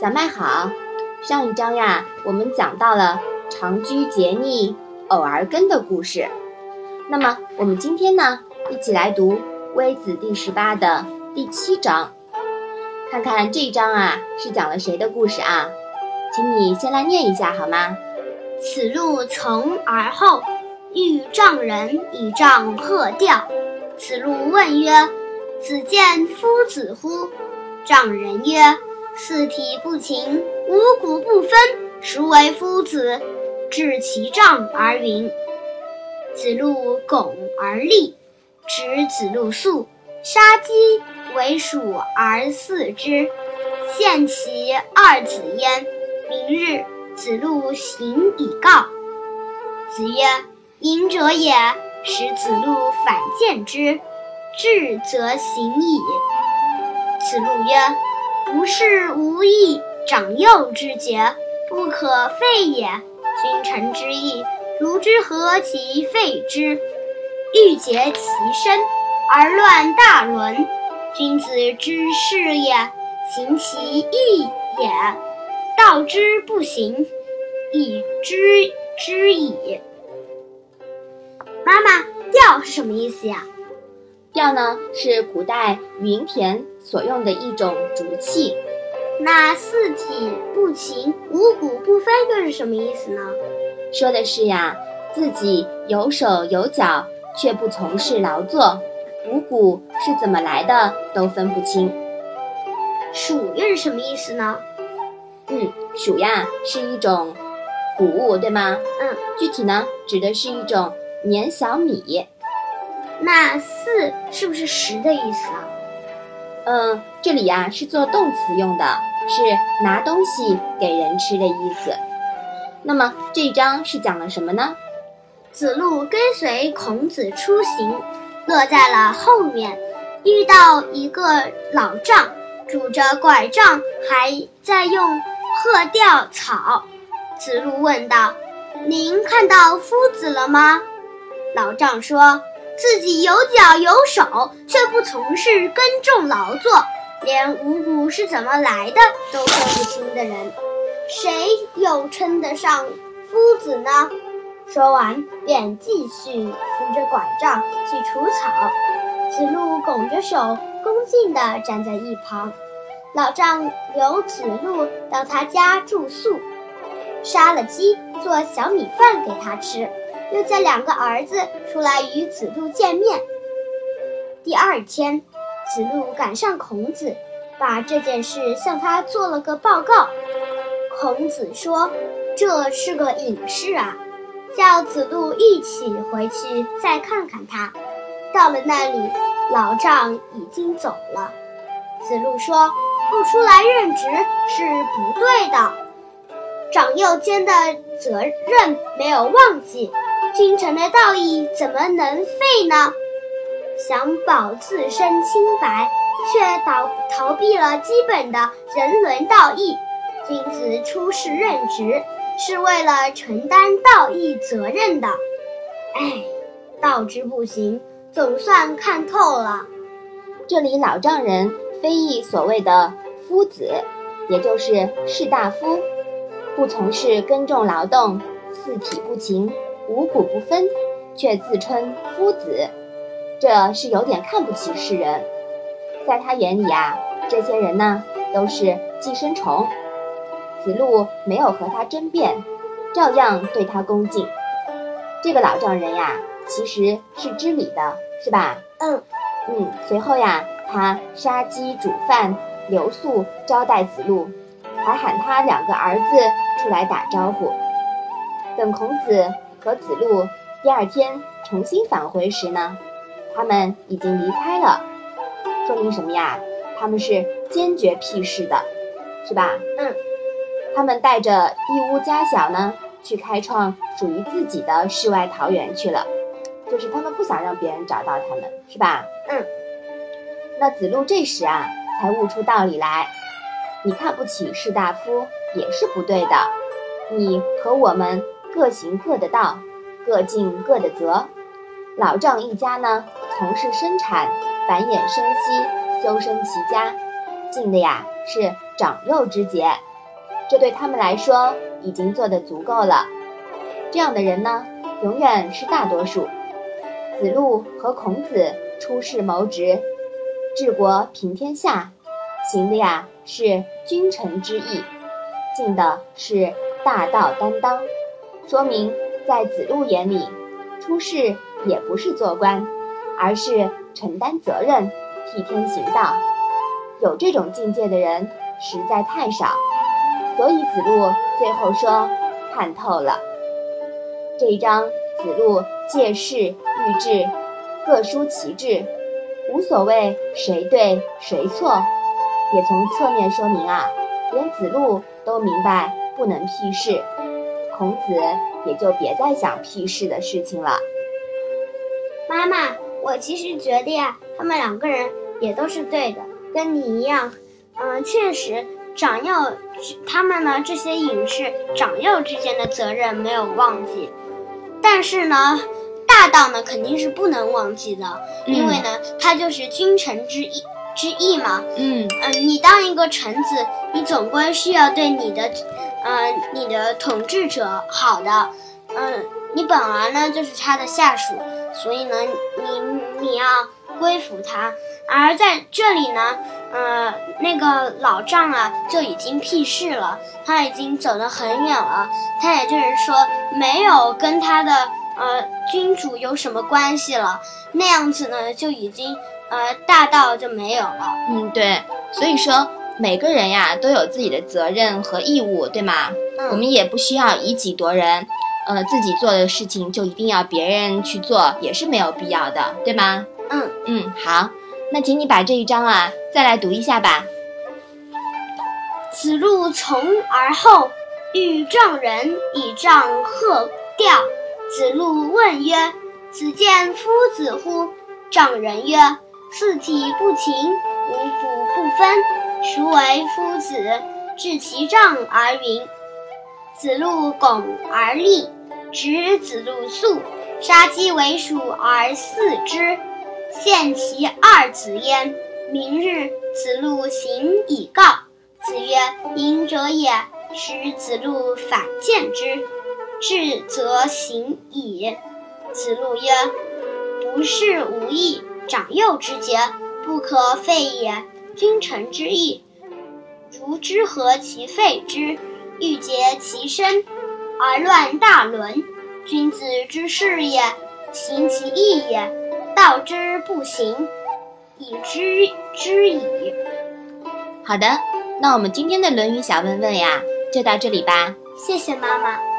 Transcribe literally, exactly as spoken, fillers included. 小麦好，上一章呀，我们讲到了长居节逆、偶而耕的故事。那么我们今天呢，一起来读《微子》第十八的第七章，看看这一章啊是讲了谁的故事啊？请你先来念一下好吗？此路从而后，欲丈人以杖喝掉。此路问曰：子见夫子乎？丈人曰：四体不勤，五谷不分，孰为夫子？执其杖而云。子路拱而立，执子路粟，杀鸡，为黍而饲之，献其二子焉。明日，子路行以告。子曰：隐者也。使子路反见之，至则行矣。子路曰：不是无义，长幼之节，不可废也。君臣之义，如之何其废之？欲竭其身，而乱大伦，君子之事也，行其义也。道之不行，以知之矣。妈妈，黍是什么意思呀？黍呢，是古代云田所用的一种竹器。那四体不勤，五谷不分又是什么意思呢？说的是呀，自己有手有脚，却不从事劳作，五谷是怎么来的都分不清。黍又是什么意思呢？嗯，黍呀是一种谷物，对吗？嗯。具体呢，指的是一种粘小米。那四是不是十的意思啊？嗯，这里呀、啊、是做动词用的，是拿东西给人吃的意思。那么这一章是讲了什么呢？子路跟随孔子出行，落在了后面，遇到一个老丈，拄着拐杖，还在用喝掉草。子路问道：您看到夫子了吗？老丈说：自己有脚有手，却不从事耕种劳作，连五谷是怎么来的都分不清的人，谁又称得上夫子呢？说完便继续扶着拐杖去除草。子路拱着手，恭敬地站在一旁。老丈留子路到他家住宿，杀了鸡，做小米饭给他吃，又叫两个儿子出来与子路见面。第二天，子路赶上孔子，把这件事向他做了个报告。孔子说：这是个隐士啊，叫子路一起回去再看看他。到了那里，老丈已经走了。子路说：不出来任职是不对的，长幼间的责任没有忘记，君臣的道义怎么能废呢？想保自身清白，却逃逃避了基本的人伦道义。君子出仕任职，是为了承担道义责任的。哎，道之不行，总算看透了。这里老丈人非议所谓的夫子，也就是士大夫，不从事耕种劳动，四体不勤，五谷不分，却自称夫子，这是有点看不起世人。在他眼里啊，这些人呢都是寄生虫。子路没有和他争辩，照样对他恭敬。这个老丈人呀，其实是知礼的，是吧？嗯嗯。随后呀，他杀鸡煮饭，留宿招待子路，还喊他两个儿子出来打招呼。等孔子和子路第二天重新返回时呢，他们已经离开了。说明什么呀？他们是坚决避世的，是吧？嗯。他们带着一屋家小呢，去开创属于自己的世外桃源去了，就是他们不想让别人找到他们，是吧？嗯。那子路这时啊才悟出道理来，你看不起士大夫也是不对的，你和我们各行各的道，各尽各的责。老丈一家呢，从事生产，繁衍生息，修身齐家，尽的呀是长肉之节，这对他们来说已经做得足够了。这样的人呢，永远是大多数。子路和孔子出仕谋职，治国平天下，行的呀是君臣之义，尽的是大道担当，说明在子路眼里，出仕也不是做官，而是承担责任，替天行道。有这种境界的人实在太少，所以子路最后说看透了。这一章子路借事喻智，各抒其志，无所谓谁对谁错，也从侧面说明啊，连子路都明白不能屁事，孔子也就别再想屁事的事情了。妈妈，我其实觉得呀、啊，他们两个人也都是对的，跟你一样。嗯，确实，长幼他们呢这些隐士长幼之间的责任没有忘记，但是呢，大道呢肯定是不能忘记的，嗯、因为呢，它就是君臣之义。之意嘛，嗯嗯，你当一个臣子，你总归是要对你的，嗯、呃，你的统治者好的，嗯，你本来呢就是他的下属，所以呢，你你要归服他。而在这里呢，呃，那个老丈啊就已经屁事了，他已经走得很远了，他也就是说没有跟他的呃君主有什么关系了，那样子呢就已经。呃，大道就没有了。嗯，对，所以说每个人呀都有自己的责任和义务，对吗？嗯，我们也不需要以己夺人，呃，自己做的事情就一定要别人去做，也是没有必要的，对吗？嗯嗯，好，那请你把这一章啊再来读一下吧。子路从而后，遇郑人以杖喝蓧。子路问曰：“子见夫子乎？”郑人曰：四体不勤，五谷不分，孰为夫子？执其杖而云。子路拱而立，执子路粟，杀鸡为黍而饲之，献其二子焉。明日，子路行以告。子曰：隐者也。使子路反见之，至则行矣。子路曰：不是无益，长幼之节，不可废也。君臣之义，如之何其废之？欲竭其身，而乱大伦。君子之事也，行其义也。道之不行，以知之矣。好的，那我们今天的《论语》小问问呀，就到这里吧。谢谢妈妈。